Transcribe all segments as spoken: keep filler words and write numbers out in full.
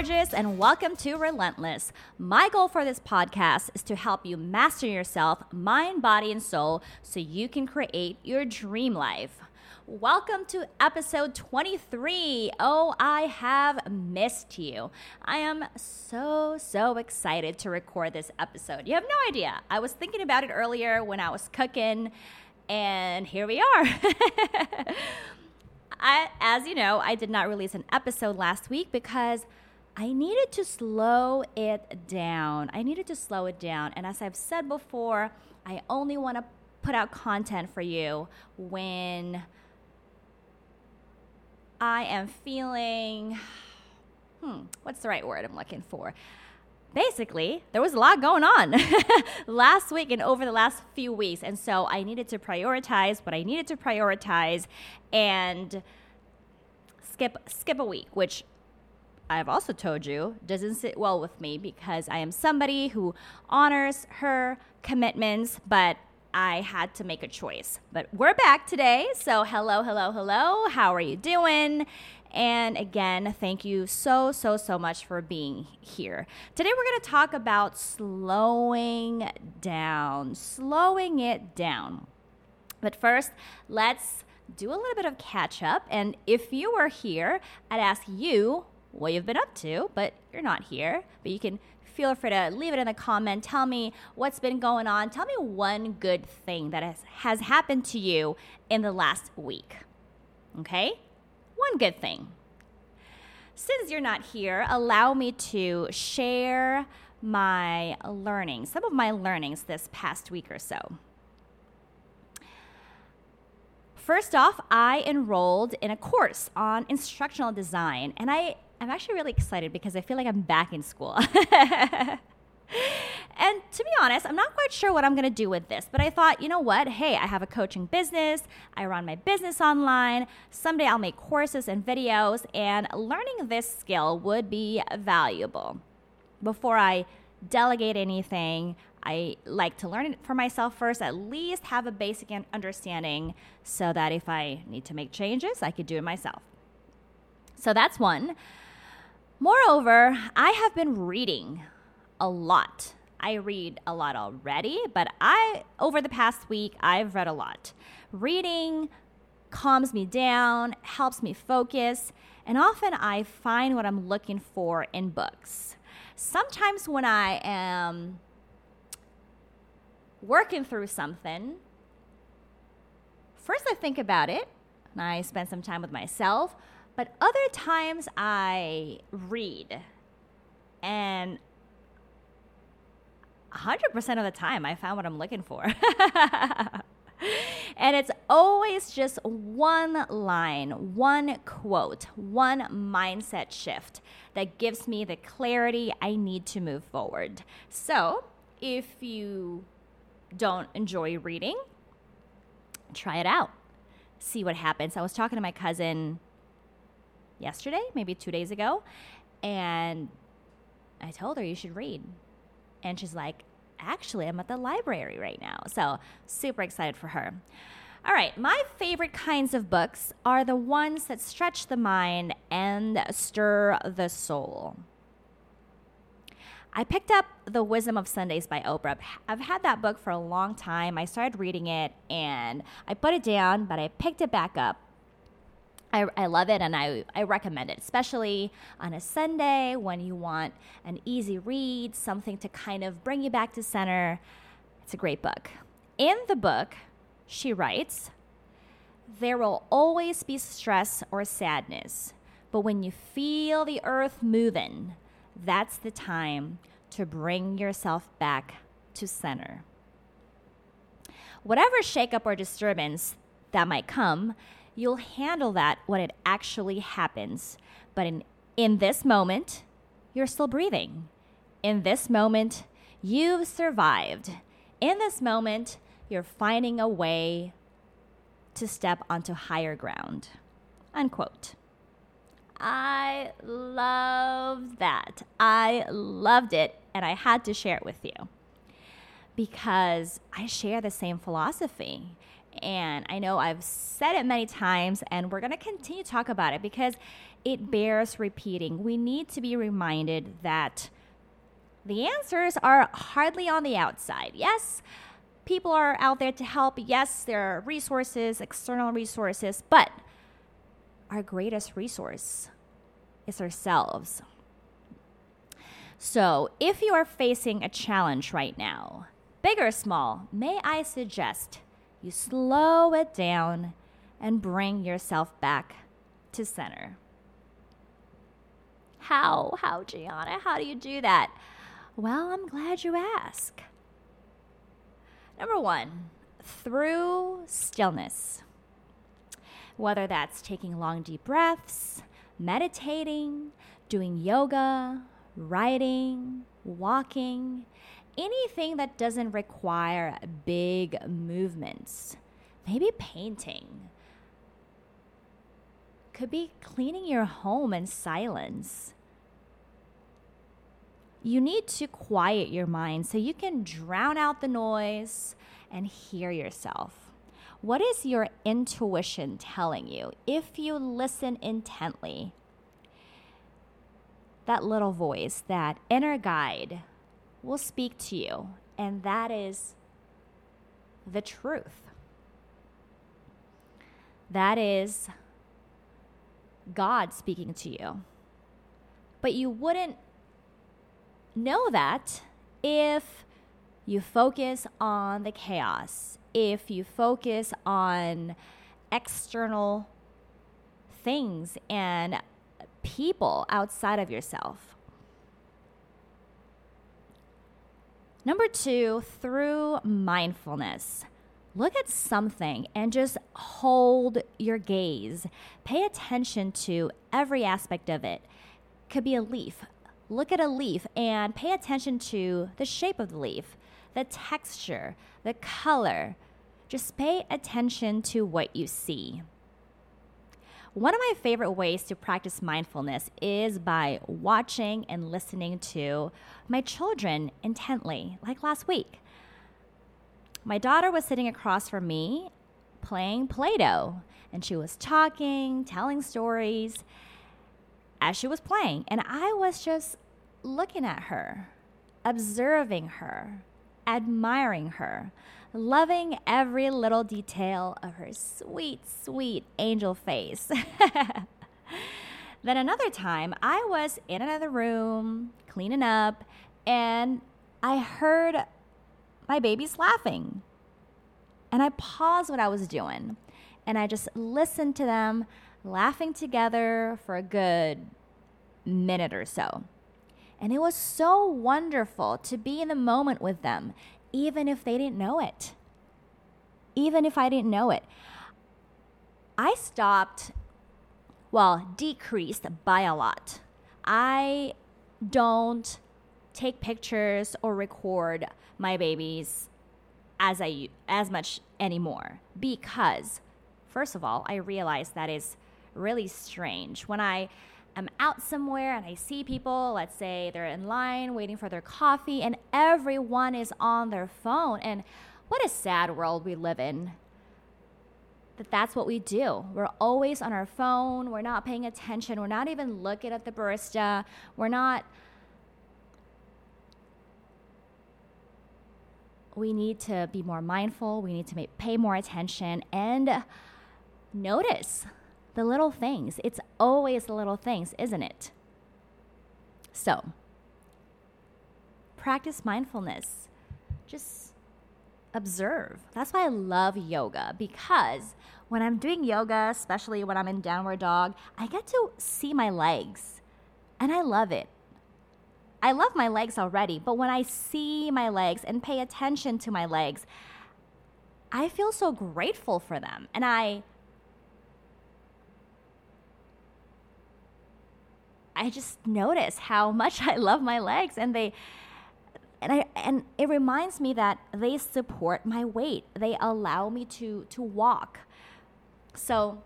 gorgeous, and welcome to Relentless. My goal for this podcast is to help you master yourself, mind, body, and soul so you can create your dream life. Welcome to episode twenty-three. Oh, I have missed you. I am so, so excited to record this episode. You have no idea. I was thinking about it earlier when I was cooking, and here we are. I, as you know, I did not release an episode last week because I needed to slow it down. I needed to slow it down. And as I've said before, I only want to put out content for you when I am feeling, hmm, what's the right word I'm looking for? Basically, there was a lot going on last week and over the last few weeks. And so I needed to prioritize what I needed to prioritize and skip skip a week, which I've also told you doesn't sit well with me because I am somebody who honors her commitments, but I had to make a choice. But we're back today. So hello, hello, hello. How are you doing? And again, thank you so, so, so much for being here. Today we're going to talk about slowing down, slowing it down. But first, let's do a little bit of catch up. And if you were here, I'd ask you what you've been up to, but you're not here. But you can feel free to leave it in the comment. Tell me what's been going on. Tell me one good thing that has, has happened to you in the last week. Okay? One good thing. Since you're not here, allow me to share my learnings, some of my learnings this past week or so. First off, I enrolled in a course on instructional design, and I, I'm actually really excited because I feel like I'm back in school. And to be honest, I'm not quite sure what I'm going to do with this, but I thought, you know what? Hey, I have a coaching business. I run my business online. Someday I'll make courses and videos, and learning this skill would be valuable. Before I delegate anything, I like to learn it for myself first, at least have a basic understanding so that if I need to make changes, I could do it myself. So that's one. Moreover, I have been reading a lot. I read a lot already, but I over the past week, I've read a lot. Reading calms me down, helps me focus, and often I find what I'm looking for in books. Sometimes when I am working through something, first I think about it, and I spend some time with myself, but other times I read, and one hundred percent of the time, I found what I'm looking for. And it's always just one line, one quote, one mindset shift that gives me the clarity I need to move forward. So if you don't enjoy reading, try it out. See what happens. I was talking to my cousin yesterday, maybe two days ago, and I told her you should read. And she's like, actually, I'm at the library right now. So super excited for her. All right. My favorite kinds of books are the ones that stretch the mind and stir the soul. I picked up The Wisdom of Sundays by Oprah. I've had that book for a long time. I started reading it and I put it down, but I picked it back up. I, I love it, and I, I recommend it, especially on a Sunday when you want an easy read, something to kind of bring you back to center. It's a great book. In the book, she writes, "There will always be stress or sadness, but when you feel the earth moving, that's the time to bring yourself back to center." Whatever shakeup or disturbance that might come, you'll handle that when it actually happens. But in, in this moment, you're still breathing. In this moment, you've survived. In this moment, you're finding a way to step onto higher ground. Unquote. I love that. I loved it, and I had to share it with you because I share the same philosophy. And I know I've said it many times, and we're going to continue to talk about it because it bears repeating. We need to be reminded that the answers are hardly on the outside. Yes, people are out there to help. Yes, there are resources, external resources, but our greatest resource is ourselves. So if you are facing a challenge right now, big or small, may I suggest you slow it down and bring yourself back to center. How? How, Gianna? How do you do that? Well, I'm glad you asked. Number one, through stillness. Whether that's taking long deep breaths, meditating, doing yoga, writing, walking, anything that doesn't require big movements. Maybe painting. Could be cleaning your home in silence. You need to quiet your mind so you can drown out the noise and hear yourself. What is your intuition telling you? If you listen intently, that little voice, that inner guide, will speak to you, and that is the truth. That is God speaking to you. But you wouldn't know that if you focus on the chaos, if you focus on external things and people outside of yourself. Number two, through mindfulness. Look at something and just hold your gaze. Pay attention to every aspect of it. Could be a leaf. Look at a leaf and pay attention to the shape of the leaf, the texture, the color. Just pay attention to what you see. One of my favorite ways to practice mindfulness is by watching and listening to my children intently, like last week. My daughter was sitting across from me playing Play-Doh, and she was talking, telling stories as she was playing. And I was just looking at her, observing her, admiring her, loving every little detail of her sweet, sweet angel face. Then another time, I was in another room cleaning up, and I heard my baby's laughing. And I paused what I was doing, and I just listened to them laughing together for a good minute or so. And it was so wonderful to be in the moment with them, even if they didn't know it. Even if I didn't know it. I stopped, well, decreased by a lot. I don't take pictures or record my babies as I as much anymore because, first of all, I realized that is really strange. When I I'm out somewhere and I see people, let's say they're in line waiting for their coffee, and everyone is on their phone. And what a sad world we live in. That that's what we do. We're always on our phone. We're not paying attention. We're not even looking at the barista. We're not. We need to be more mindful. We need to make, pay more attention and notice the little things. It's always the little things, isn't it? So, practice mindfulness. Just observe. That's why I love yoga, because when I'm doing yoga, especially when I'm in downward dog, I get to see my legs, and I love it. I love my legs already, but when I see my legs and pay attention to my legs, I feel so grateful for them, and I I just notice how much I love my legs, and they, and I, and it reminds me that they support my weight. They allow me to to walk. So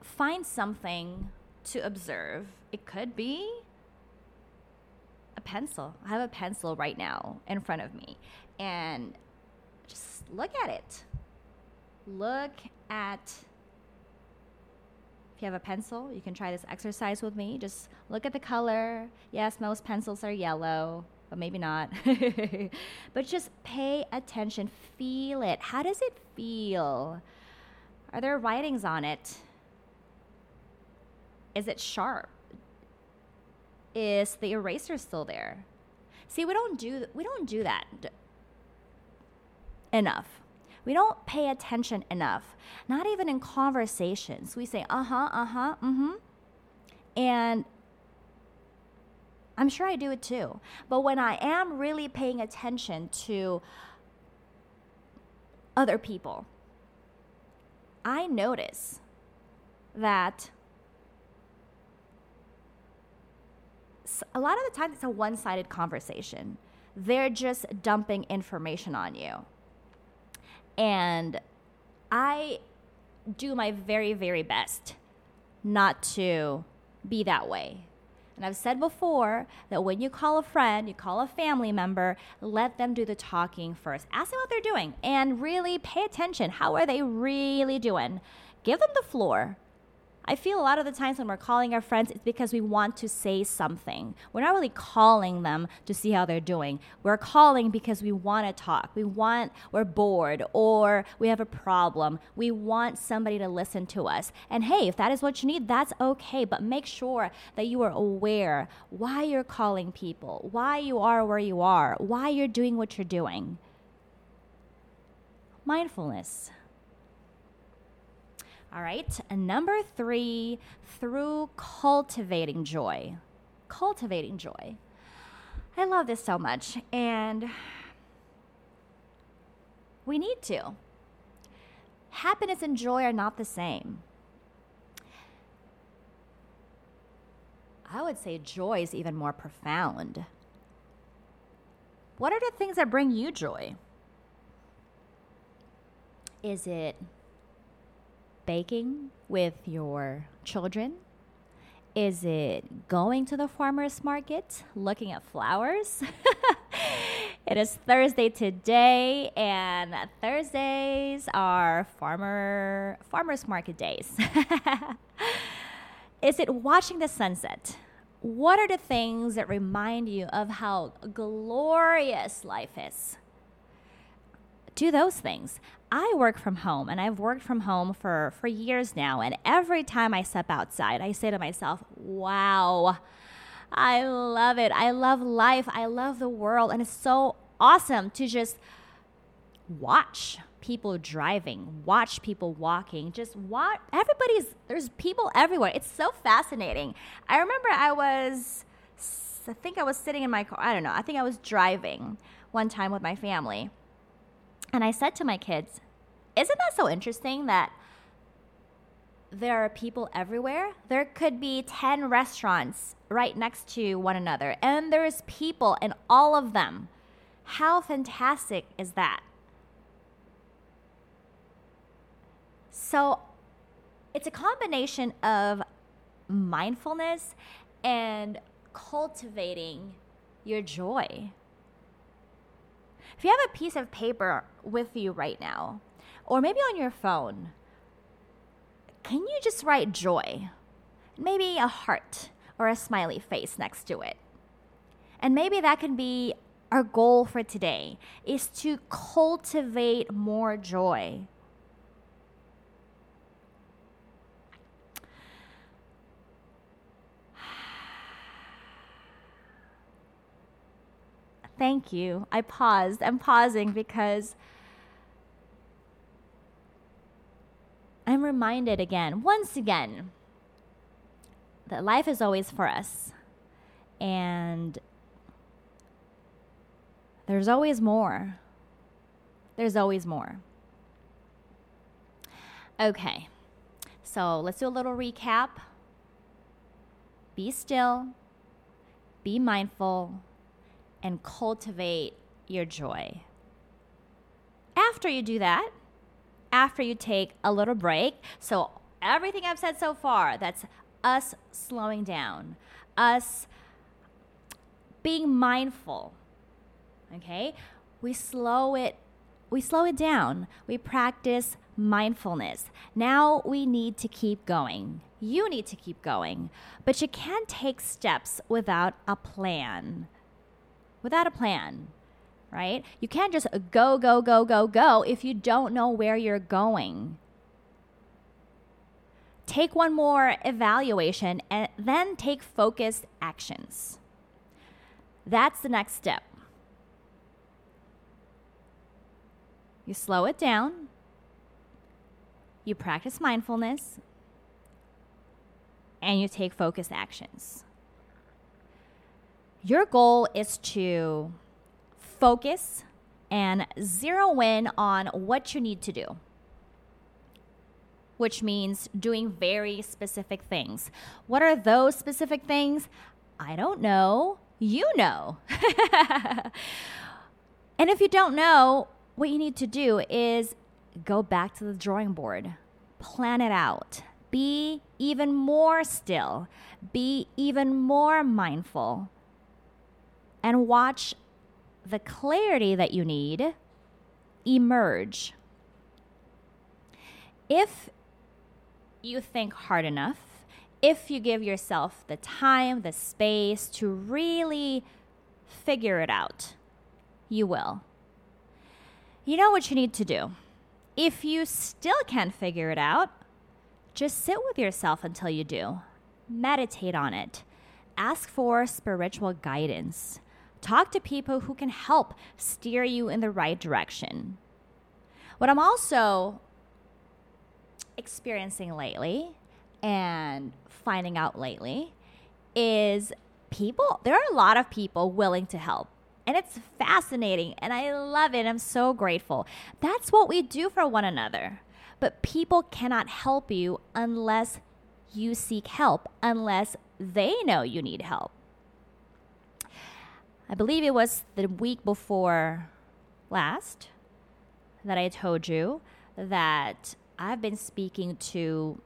find something to observe. It could be a pencil. I have a pencil right now in front of me, and just look at it. Look at If you have a pencil, you can try this exercise with me. Just look at the color. Yes, most pencils are yellow, but maybe not. But just pay attention. Feel it. How does it feel? Are there writings on it? Is it sharp? Is the eraser still there? See, we don't do we don't do that enough. We don't pay attention enough. Not even in conversations. We say, uh-huh, uh-huh, mm-hmm. And I'm sure I do it too. But when I am really paying attention to other people, I notice that a lot of the time it's a one-sided conversation. They're just dumping information on you. And I do my very, very best not to be that way. And I've said before that when you call a friend, you call a family member, let them do the talking first. Ask them what they're doing and really pay attention. How are they really doing? Give them the floor. I feel a lot of the times when we're calling our friends, it's because we want to say something. We're not really calling them to see how they're doing. We're calling because we want to talk. We want, we're bored or we have a problem. We want somebody to listen to us. And hey, if that is what you need, that's okay. But make sure that you are aware why you're calling people, why you are where you are, why you're doing what you're doing. Mindfulness. All right, and number three, through cultivating joy. Cultivating joy. I love this so much, and we need to. Happiness and joy are not the same. I would say joy is even more profound. What are the things that bring you joy? Is it baking with your children? Is it going to the farmer's market, looking at flowers? It is Thursday today, and Thursdays are farmer farmer's market days. Is it watching the sunset? What are the things that remind you of how glorious life is? Do those things. I work from home, and I've worked from home for, for years now, and every time I step outside, I say to myself, wow, I love it. I love life. I love the world, and it's so awesome to just watch people driving, watch people walking, just watch. Everybody's, there's people everywhere. It's so fascinating. I remember I was, I think I was sitting in my car. I don't know. I think I was driving one time with my family. And I said to my kids, isn't that so interesting that there are people everywhere? There could be ten restaurants right next to one another, and there is people in all of them. How fantastic is that? So it's a combination of mindfulness and cultivating your joy. If you have a piece of paper with you right now, or maybe on your phone, can you just write joy? Maybe a heart or a smiley face next to it. And maybe that can be our goal for today, is to cultivate more joy. Thank you. I paused. I'm pausing because I'm reminded again, once again, that life is always for us. And there's always more. There's always more. Okay. So let's do a little recap. Be still. Be mindful. And cultivate your joy. After you do that, after you take a little break, so everything I've said so far, that's us slowing down, us being mindful, okay? We slow it, we slow it down. We practice mindfulness. Now we need to keep going. You need to keep going, but you can't take steps without a plan. Without a plan, right? You can't just go, go, go, go, go if you don't know where you're going. Take one more evaluation and then take focused actions. That's the next step. You slow it down. You practice mindfulness. And you take focused actions. Your goal is to focus and zero in on what you need to do, which means doing very specific things. What are those specific things? I don't know. You know. And if you don't know, what you need to do is go back to the drawing board, plan it out, be even more still, be even more mindful, and watch the clarity that you need emerge. If you think hard enough, if you give yourself the time, the space to really figure it out, you will. You know what you need to do. If you still can't figure it out, just sit with yourself until you do. Meditate on it. Ask for spiritual guidance. Talk to people who can help steer you in the right direction. What I'm also experiencing lately and finding out lately is people, there are a lot of people willing to help. And it's fascinating, and I love it. I'm so grateful. That's what we do for one another. But people cannot help you unless you seek help, unless they know you need help. I believe it was the week before last that I told you that I've been speaking to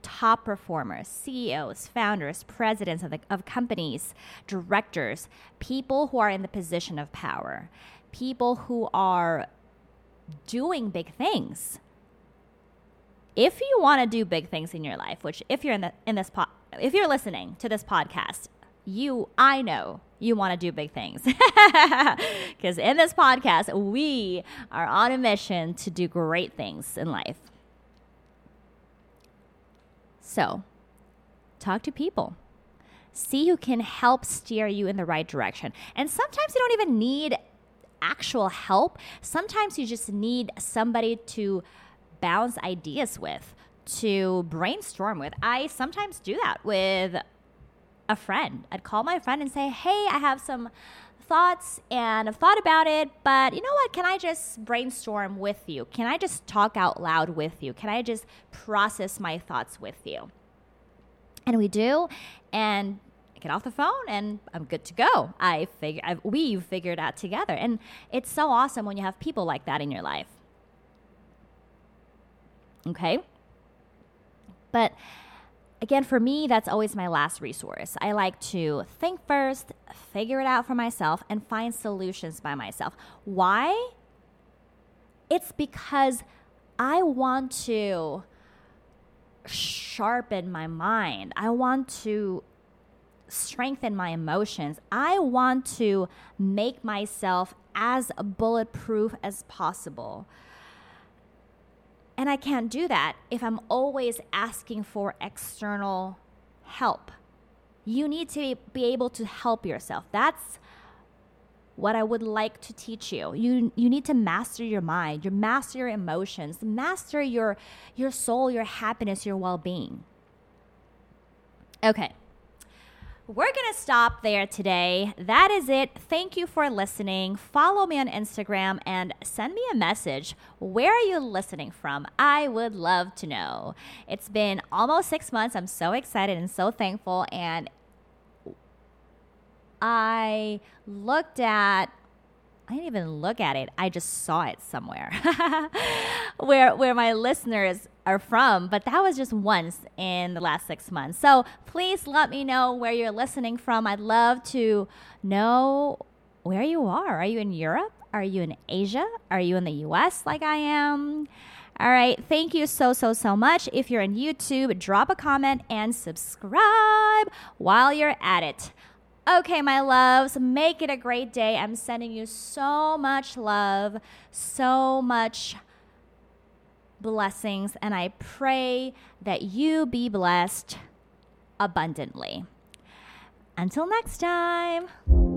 top performers, C E Os, founders, presidents of, the, of companies, directors, people who are in the position of power, people who are doing big things. If you want to do big things in your life, which if you're in the in this po- if you're listening to this podcast, you I know you want to do big things because in this podcast we are on a mission to do great things in life. So, talk to people. See who can help steer you in the right direction. And sometimes you don't even need actual help. Sometimes you just need somebody to bounce ideas with, to brainstorm with. I sometimes do that with a friend. I'd call my friend and say, hey, I have some thoughts and I've thought about it, but you know what? Can I just brainstorm with you? Can I just talk out loud with you? Can I just process my thoughts with you? And we do, and I get off the phone and I'm good to go. I figure I've, we've figured out together, and it's so awesome when you have people like that in your life. Okay? But again, for me, that's always my last resource. I like to think first, figure it out for myself, and find solutions by myself. Why? It's because I want to sharpen my mind. I want to strengthen my emotions. I want to make myself as bulletproof as possible. And I can't do that if I'm always asking for external help. You need to be able to help yourself. That's what I would like to teach you. You you need to master your mind, you master your emotions, master your your soul, your happiness, your well-being. Okay. We're going to stop there today. That is it. Thank you for listening. Follow me on Instagram and send me a message. Where are you listening from? I would love to know. It's been almost six months. I'm so excited and so thankful. And I looked at, I didn't even look at it. I just saw it somewhere where where my listeners are from, but that was just once in the last six months. So please let me know where you're listening from. I'd love to know where you are. Are you in Europe? Are you in Asia? Are you in the U S like I am? All right. Thank you so, so, so much. If you're on YouTube, drop a comment and subscribe while you're at it. Okay, my loves, make it a great day. I'm sending you so much love, so much blessings, and I pray that you be blessed abundantly. Until next time.